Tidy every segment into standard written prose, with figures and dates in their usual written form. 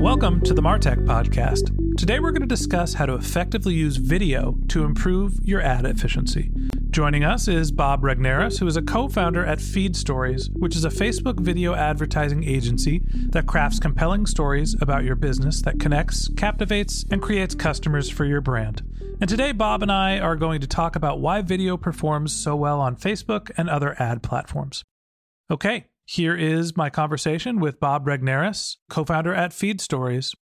Welcome to the MarTech Podcast. Today we're going to discuss how to effectively use video to improve your ad efficiency. Joining us is Bob Regnerus, who is a co-founder at Feed Stories, which is a Facebook video advertising agency that crafts compelling stories about your business that connects, captivates, and creates customers for your brand. And today Bob and I are going to talk about why video performs so well on Facebook and other ad platforms. Okay. Here is my conversation with Bob Regnerus, co-founder at Feed Stories.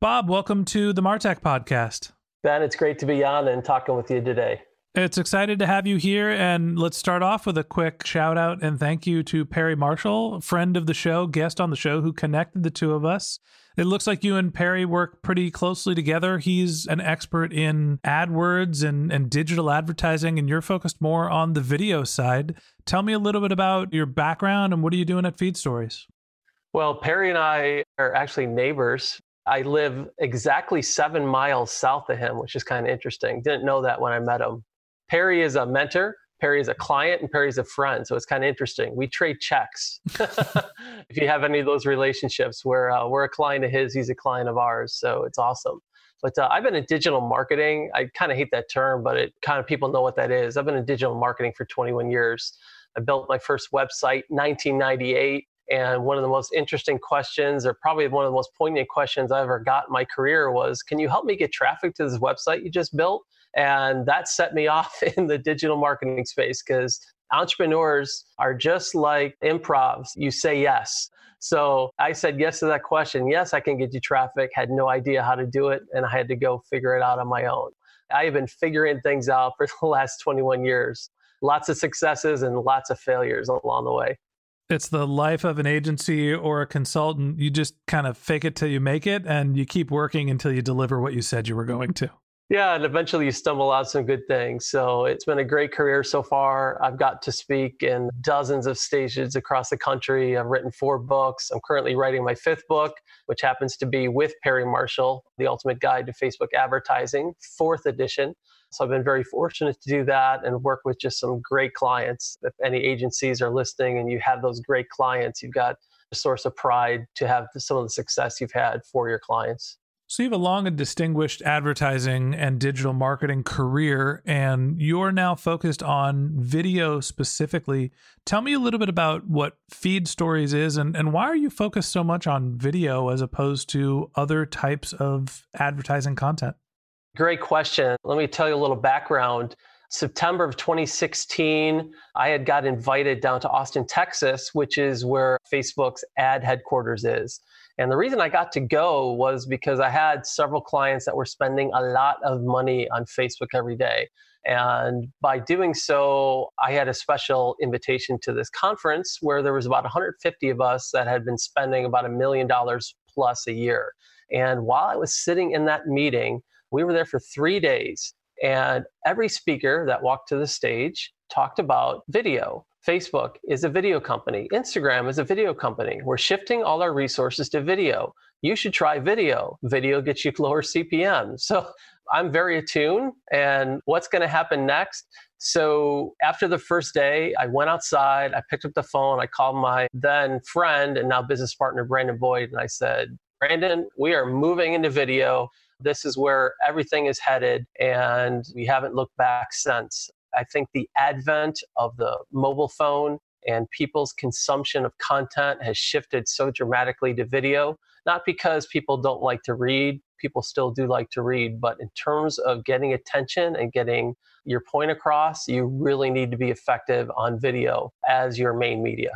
Bob, welcome to the MarTech Podcast. Ben, it's great to be on and talking with you today. It's excited to have you here, and let's start off with a quick shout out and thank you to Perry Marshall, friend of the show, guest on the show, who connected the two of us. It looks like you and Perry work pretty closely together. He's an expert in AdWords and digital advertising, and you're focused more on the video side. Tell me a little bit about your background and what are you doing at Feed Stories? Well, Perry and I are actually neighbors. I live exactly 7 miles south of him, which is kind of interesting. Didn't know that when I met him. Perry is a mentor, Perry is a client, and Perry's a friend. So it's kind of interesting. We trade checks. If you have any of those relationships where we're a client of his, he's a client of ours. So it's awesome. But I've been in digital marketing. I kind of hate that term, but it kind of people know what that is. I've been in digital marketing for 21 years. I built my first website, 1998. And one of the most interesting questions, or probably one of the most poignant questions I ever got in my career was, can you help me get traffic to this website you just built? And that set me off in the digital marketing space because entrepreneurs are just like improvs. You say yes. So I said yes to that question. Yes, I can get you traffic. Had no idea how to do it. And I had to go figure it out on my own. I have been figuring things out for the last 21 years. Lots of successes and lots of failures along the way. It's the life of an agency or a consultant. You just kind of fake it till you make it, and you keep working until you deliver what you said you were going to. Yeah, and eventually you stumble out some good things. So it's been a great career so far. I've got to speak in dozens of stages across the country. I've written 4 books. I'm currently writing my 5th book, which happens to be with Perry Marshall, The Ultimate Guide to Facebook Advertising, 4th edition. So I've been very fortunate to do that and work with just some great clients. If any agencies are listening and you have those great clients, you've got a source of pride to have some of the success you've had for your clients. So you have a long and distinguished advertising and digital marketing career, and you're now focused on video specifically. Tell me a little bit about what Feed Stories is and why are you focused so much on video as opposed to other types of advertising content? Great question. Let me tell you a little background. September of 2016, I had got invited down to Austin, Texas, which is where Facebook's ad headquarters is. And the reason I got to go was because I had several clients that were spending a lot of money on Facebook every day. And by doing so, I had a special invitation to this conference where there was about 150 of us that had been spending about $1 million plus a year. And while I was sitting in that meeting, we were there for 3 days. And every speaker that walked to the stage talked about video Facebook is a video company. Instagram is a video company. We're shifting all our resources to video. You should try video. Video gets you lower CPM. So I'm very attuned and what's going to happen next. So after the first day, I went outside, I picked up the phone, I called my then friend and now business partner, Brandon Boyd. And I said, Brandon, we are moving into video. This is where everything is headed. And we haven't looked back since. I think the advent of the mobile phone and people's consumption of content has shifted so dramatically to video, not because people don't like to read, people still do like to read, but in terms of getting attention and getting your point across, you really need to be effective on video as your main media.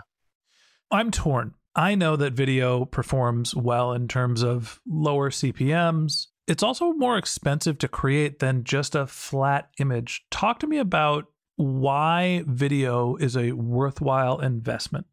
I'm torn. I know that video performs well in terms of lower CPMs. It's also more expensive to create than just a flat image. Talk to me about why video is a worthwhile investment.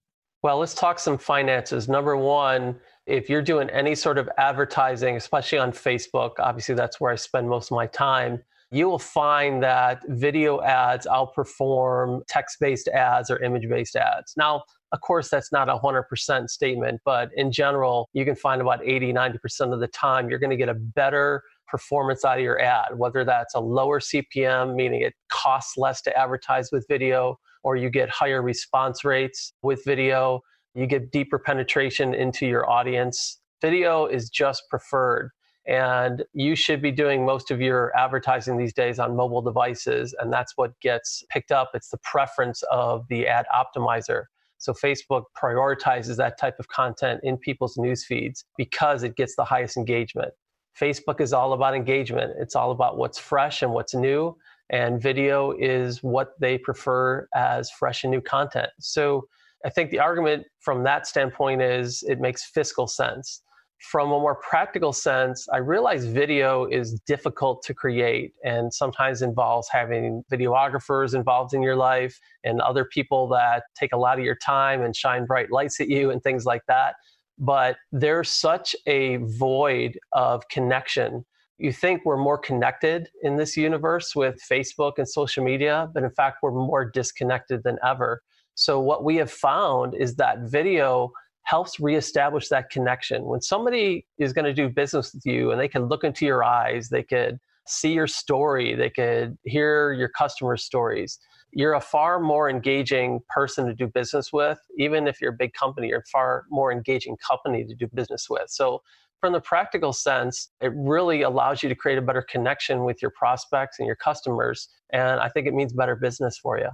Well, let's talk some finances. Number one, if you're doing any sort of advertising, especially on Facebook, obviously that's where I spend most of my time, you will find that video ads outperform text-based ads or image-based ads. Now, of course, that's not a 100% statement, but in general, you can find about 80, 90% of the time, you're going to get a better performance out of your ad, whether that's a lower CPM, meaning it costs less to advertise with video, or you get higher response rates with video, you get deeper penetration into your audience. Video is just preferred. And you should be doing most of your advertising these days on mobile devices. And that's what gets picked up. It's the preference of the ad optimizer. So Facebook prioritizes that type of content in people's news feeds because it gets the highest engagement. Facebook is all about engagement. It's all about what's fresh and what's new. And video is what they prefer as fresh and new content. So I think the argument from that standpoint is it makes fiscal sense. From a more practical sense, I realize video is difficult to create and sometimes involves having videographers involved in your life and other people that take a lot of your time and shine bright lights at you and things like that. But there's such a void of connection. You think we're more connected in this universe with Facebook and social media, but in fact, we're more disconnected than ever. So what we have found is that video helps reestablish that connection. When somebody is going to do business with you and they can look into your eyes, they could see your story, they could hear your customers' stories, you're a far more engaging person to do business with. Even if you're a big company, you're a far more engaging company to do business with. So from the practical sense, it really allows you to create a better connection with your prospects and your customers. And I think it means better business for you.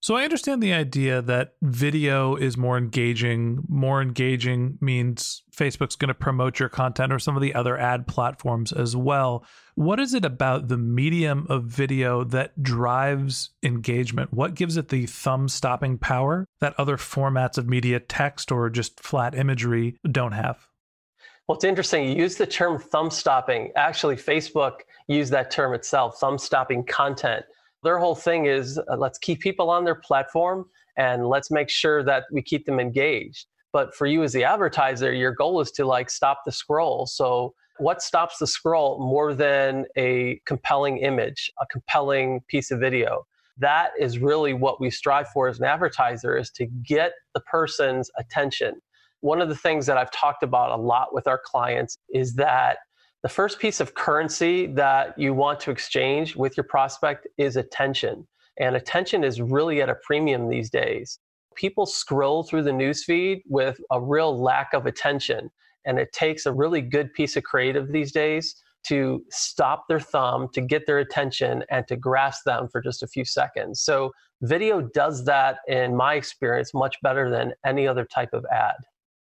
So I understand the idea that video is more engaging. More engaging means Facebook's going to promote your content or some of the other ad platforms as well. What is it about the medium of video that drives engagement? What gives it the thumb-stopping power that other formats of media, text or just flat imagery, don't have? Well, it's interesting. You use the term thumb-stopping. Actually, Facebook used that term itself, thumb-stopping content. Their whole thing is let's keep people on their platform and let's make sure that we keep them engaged. But for you as the advertiser, your goal is to stop the scroll. So what stops the scroll more than a compelling image, a compelling piece of video? That is really what we strive for as an advertiser, is to get the person's attention. One of the things that I've talked about a lot with our clients is that the first piece of currency that you want to exchange with your prospect is attention. And attention is really at a premium these days. People scroll through the newsfeed with a real lack of attention. And it takes a really good piece of creative these days to stop their thumb, to get their attention, and to grasp them for just a few seconds. So video does that, in my experience, much better than any other type of ad.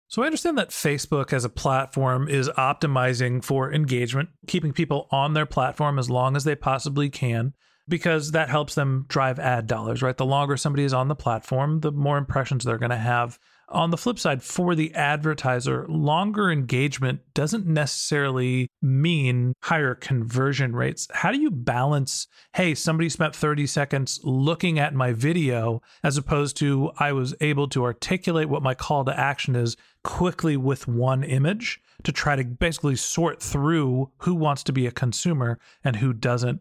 So I understand that Facebook as a platform is optimizing for engagement, keeping people on their platform as long as they possibly can, because that helps them drive ad dollars, right? The longer somebody is on the platform, the more impressions they're going to have. On the flip side, for the advertiser, longer engagement doesn't necessarily mean higher conversion rates. How do you balance, hey, somebody spent 30 seconds looking at my video, as opposed to I was able to articulate what my call to action is quickly with one image to try to basically sort through who wants to be a consumer and who doesn't?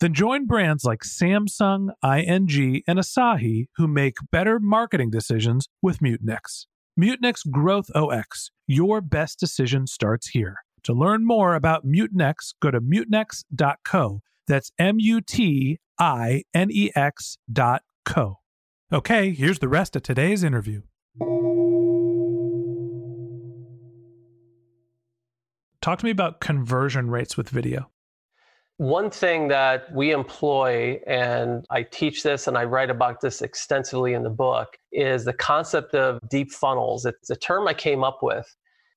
Then join brands like Samsung, ING, and Asahi who make better marketing decisions with Mutinex. Mutinex Growth OX, your best decision starts here. To learn more about Mutinex, go to mutinex.co. That's mutinex.co. Okay, here's the rest of today's interview. Talk to me about conversion rates with video. One thing that we employ, and I teach this and I write about this extensively in the book, is the concept of deep funnels. It's a term I came up with.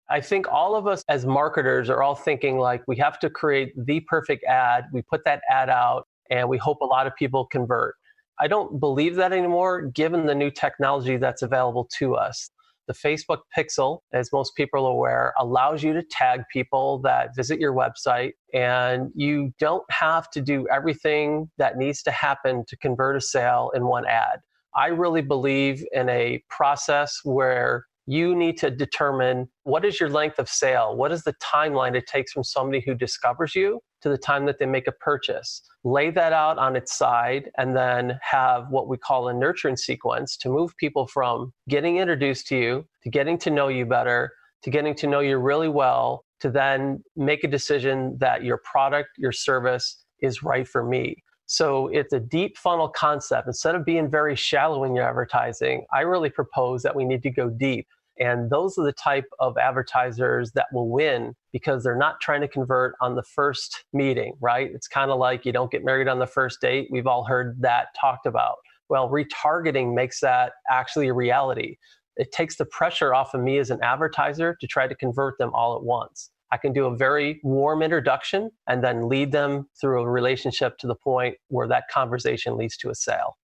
I think all of us as marketers are all thinking like we have to create the perfect ad. We put that ad out and we hope a lot of people convert. I don't believe that anymore, given the new technology that's available to us. The Facebook pixel, as most people are aware, allows you to tag people that visit your website, and you don't have to do everything that needs to happen to convert a sale in one ad. I really believe in a process where you need to determine what is your length of sale, what is the timeline it takes from somebody who discovers you to the time that they make a purchase. Lay that out on its side and then have what we call a nurturing sequence to move people from getting introduced to you, to getting to know you better, to getting to know you really well, to then make a decision that your product, your service is right for me. So it's a deep funnel concept. Instead of being very shallow in your advertising, I really propose that we need to go deep. And those are the type of advertisers that will win because they're not trying to convert on the first meeting, right? It's kind of like you don't get married on the first date. We've all heard that talked about. Well, retargeting makes that actually a reality. It takes the pressure off of me as an advertiser to try to convert them all at once. I can do a very warm introduction and then lead them through a relationship to the point where that conversation leads to a sale.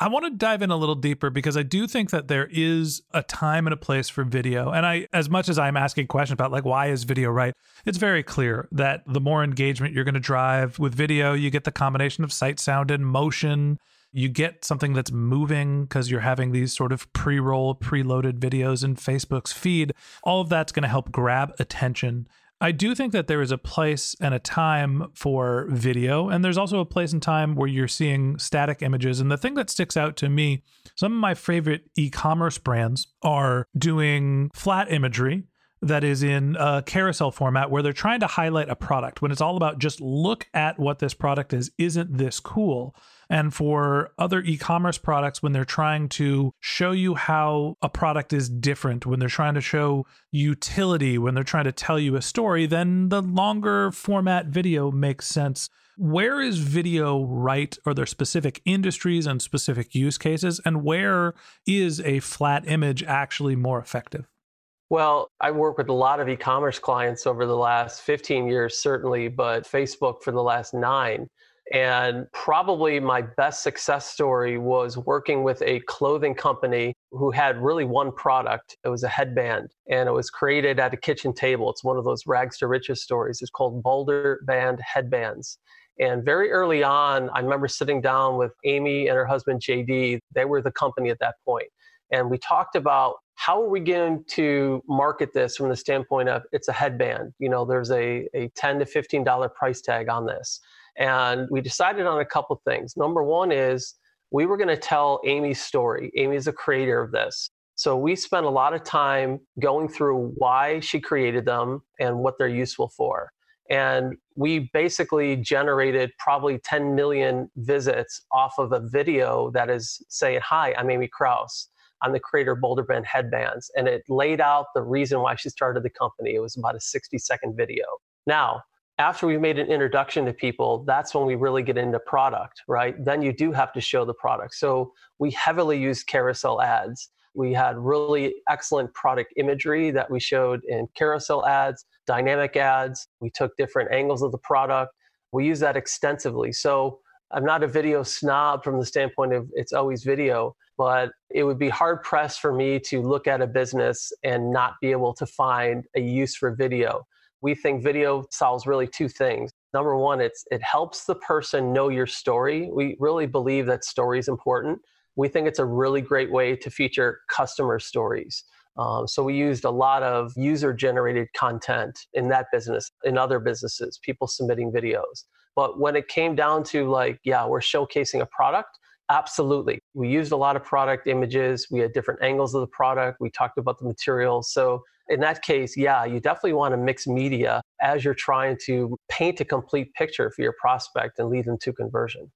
I want to dive in a little deeper because I do think that there is a time and a place for video. And as much as I'm asking questions about like, why is video right? It's very clear that the more engagement you're going to drive with video, you get the combination of sight, sound, and motion. You get something that's moving because you're having these sort of pre-roll, preloaded videos in Facebook's feed. All of that's going to help grab attention. I do think that there is a place and a time for video, and there's also a place and time where you're seeing static images. And the thing that sticks out to me, some of my favorite e-commerce brands are doing flat imagery that is in a carousel format where they're trying to highlight a product when it's all about just look at what this product is. Isn't this cool? And for other e-commerce products, when they're trying to show you how a product is different, when they're trying to show utility, when they're trying to tell you a story, then the longer format video makes sense. Where is video right? Are there specific industries and specific use cases? And where is a flat image actually more effective? Well, I work with a lot of e-commerce clients over the last 15 years, certainly, but Facebook for the last 9. And probably my best success story was working with a clothing company who had really one product. It was a headband, and it was created at a kitchen table. It's one of those rags to riches stories. It's called Boulder Band Headbands. And very early on, I remember sitting down with Amy and her husband, JD. They were the company at that point. And we talked about how are we going to market this from the standpoint of it's a headband? You know, there's a $10 to $15 price tag on this. And we decided on a couple things. Number one is we were going to tell Amy's story. Amy's a creator of this. So we spent a lot of time going through why she created them and what they're useful for. And we basically generated probably 10 million visits off of a video that is saying, "Hi, I'm Amy Krause. I'm the creator of Boulder Band Headbands." And it laid out the reason why she started the company. It was about a 60-second video. Now, after we made an introduction to people, that's when we really get into product, right? Then you do have to show the product. So we heavily used carousel ads. We had really excellent product imagery that we showed in carousel ads, dynamic ads. We took different angles of the product. We use that extensively. So I'm not a video snob from the standpoint of it's always video, but it would be hard pressed for me to look at a business and not be able to find a use for video. We think video solves really two things. Number one, it helps the person know your story. We really believe that story is important. We think it's a really great way to feature customer stories. So we used a lot of user-generated content in that business, in other businesses, people submitting videos. But when it came down to like, yeah, we're showcasing a product, absolutely. We used a lot of product images. We had different angles of the product. We talked about the materials. So in that case, yeah, you definitely want to mix media as you're trying to paint a complete picture for your prospect and lead them to conversion.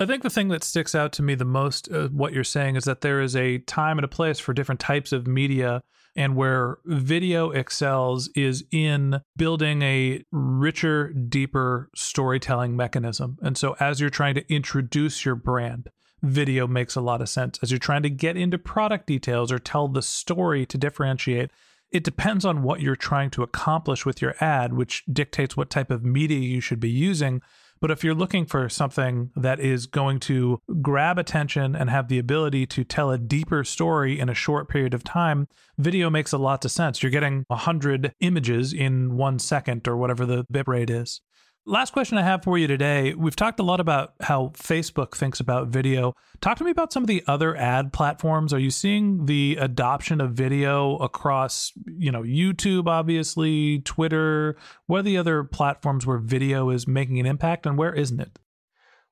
I think the thing that sticks out to me the most, what you're saying, is that there is a time and a place for different types of media, and where video excels is in building a richer, deeper storytelling mechanism. And so as you're trying to introduce your brand, video makes a lot of sense. As you're trying to get into product details or tell the story to differentiate, it depends on what you're trying to accomplish with your ad, which dictates what type of media you should be using. But if you're looking for something that is going to grab attention and have the ability to tell a deeper story in a short period of time, video makes a lot of sense. You're getting 100 images in 1 second or whatever the bitrate is. Last question I have for you today. We've talked a lot about how Facebook thinks about video. Talk to me about some of the other ad platforms. Are you seeing the adoption of video across, you know, YouTube, obviously, Twitter? What are the other platforms where video is making an impact, and where isn't it?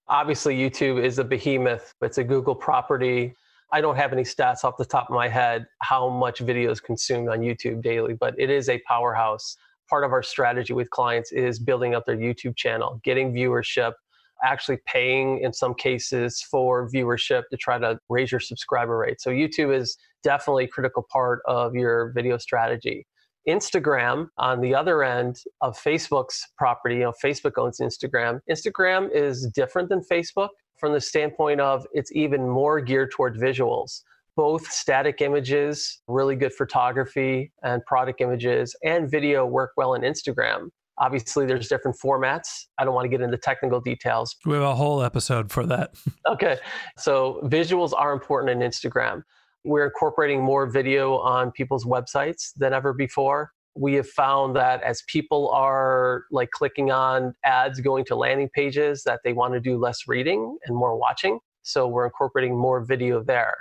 Obviously, YouTube is a behemoth. It's a Google property. I don't have any stats off the top of my head how much video is consumed on YouTube daily, but it is a powerhouse. Part of our strategy with clients is building up their YouTube channel, getting viewership, actually paying in some cases for viewership to try to raise your subscriber rate. So YouTube is definitely a critical part of your video strategy. Instagram, on the other end of Facebook's property, you know, Facebook owns Instagram. Instagram is different than Facebook from the standpoint of it's even more geared toward visuals. Both static images, really good photography and product images, and video work well in Instagram. Obviously, there's different formats. I don't want to get into technical details. We have a whole episode for that. Okay. So visuals are important in Instagram. We're incorporating more video on people's websites than ever before. We have found that as people are like clicking on ads, going to landing pages, that they want to do less reading and more watching. So we're incorporating more video there.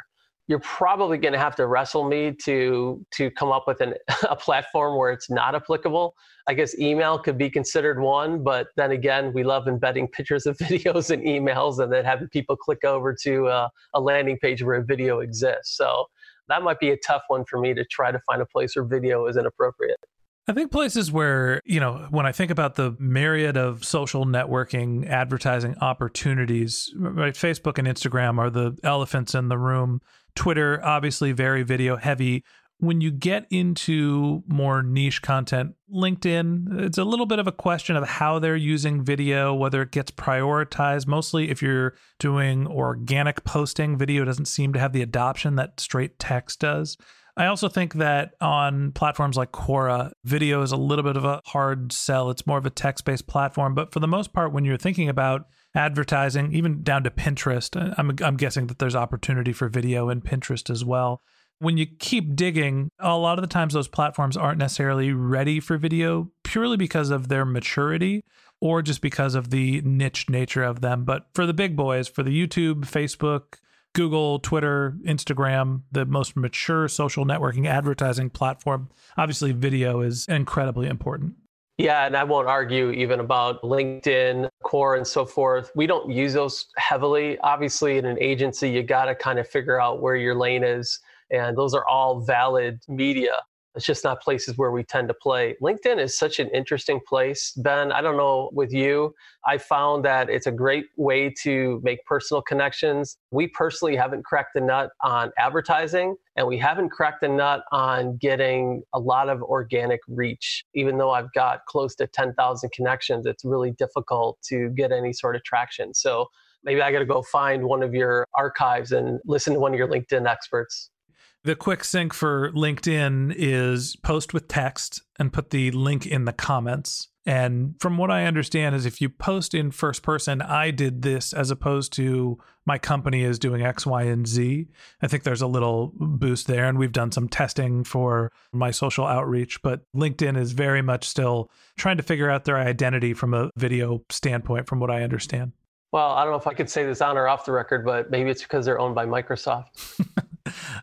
You're probably going to have to wrestle me to come up with a platform where it's not applicable. I guess email could be considered one, but then again, we love embedding pictures of videos in emails and then having people click over to a landing page where a video exists. So that might be a tough one for me to try to find a place where video is inappropriate. I think places where, you know, when I think about the myriad of social networking advertising opportunities, right, Facebook and Instagram are the elephants in the room. Twitter, obviously, very video heavy. When you get into more niche content, LinkedIn, it's a little bit of a question of how they're using video, whether it gets prioritized. Mostly if you're doing organic posting, video doesn't seem to have the adoption that straight text does. I also think that on platforms like Quora, video is a little bit of a hard sell. It's more of a text-based platform. But for the most part, when you're thinking about advertising, even down to Pinterest, I'm guessing that there's opportunity for video in Pinterest as well. When you keep digging, a lot of the times those platforms aren't necessarily ready for video purely because of their maturity or just because of the niche nature of them. But for the big boys, for the YouTube, Facebook, Google, Twitter, Instagram, the most mature social networking advertising platform, obviously video is incredibly important. Yeah, and I won't argue even about LinkedIn, Core, and so forth. We don't use those heavily. Obviously, in an agency, you got to kind of figure out where your lane is, and those are all valid media. It's just not places where we tend to play. LinkedIn is such an interesting place, Ben. I don't know with you. I found that it's a great way to make personal connections. We personally haven't cracked the nut on advertising, and we haven't cracked the nut on getting a lot of organic reach. Even though I've got close to 10,000 connections, it's really difficult to get any sort of traction. So maybe I got to go find one of your archives and listen to one of your LinkedIn experts. The quick sync for LinkedIn is post with text and put the link in the comments. And from what I understand is if you post in first person, I did this as opposed to my company is doing X, Y, and Z. I think there's a little boost there. And we've done some testing for my social outreach, but LinkedIn is very much still trying to figure out their identity from a video standpoint, from what I understand. Well, I don't know if I could say this on or off the record, but maybe it's because they're owned by Microsoft.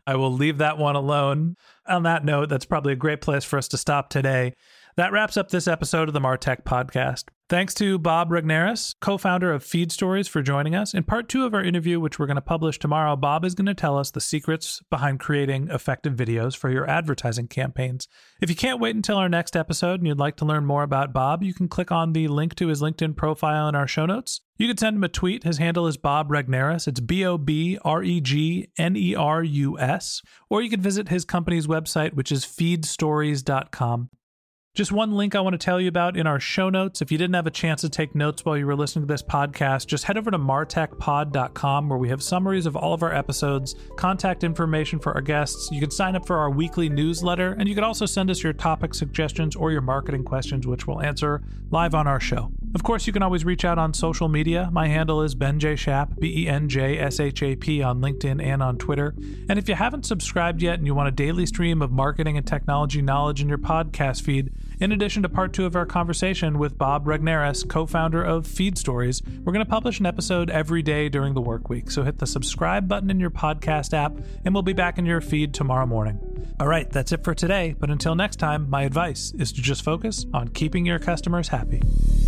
I will leave that one alone. On that note, that's probably a great place for us to stop today. That wraps up this episode of the MarTech Podcast. Thanks to Bob Regnerus, co-founder of Feed Stories, for joining us. In part two of our interview, which we're going to publish tomorrow, Bob is going to tell us the secrets behind creating effective videos for your advertising campaigns. If you can't wait until our next episode and you'd like to learn more about Bob, you can click on the link to his LinkedIn profile in our show notes. You can send him a tweet. His handle is Bob Regnerus. It's BOB REGNERUS. Or you can visit his company's website, which is feedstories.com. Just one link I want to tell you about in our show notes. If you didn't have a chance to take notes while you were listening to this podcast, just head over to martechpod.com where we have summaries of all of our episodes, contact information for our guests. You can sign up for our weekly newsletter, and you can also send us your topic suggestions or your marketing questions, which we'll answer live on our show. Of course, you can always reach out on social media. My handle is Ben J. Shap, BenJShap on LinkedIn and on Twitter. And if you haven't subscribed yet and you want a daily stream of marketing and technology knowledge in your podcast feed, in addition to part two of our conversation with Bob Regnerus, co-founder of Feed Stories, we're going to publish an episode every day during the work week. So hit the subscribe button in your podcast app, and we'll be back in your feed tomorrow morning. All right, that's it for today. But until next time, my advice is to just focus on keeping your customers happy.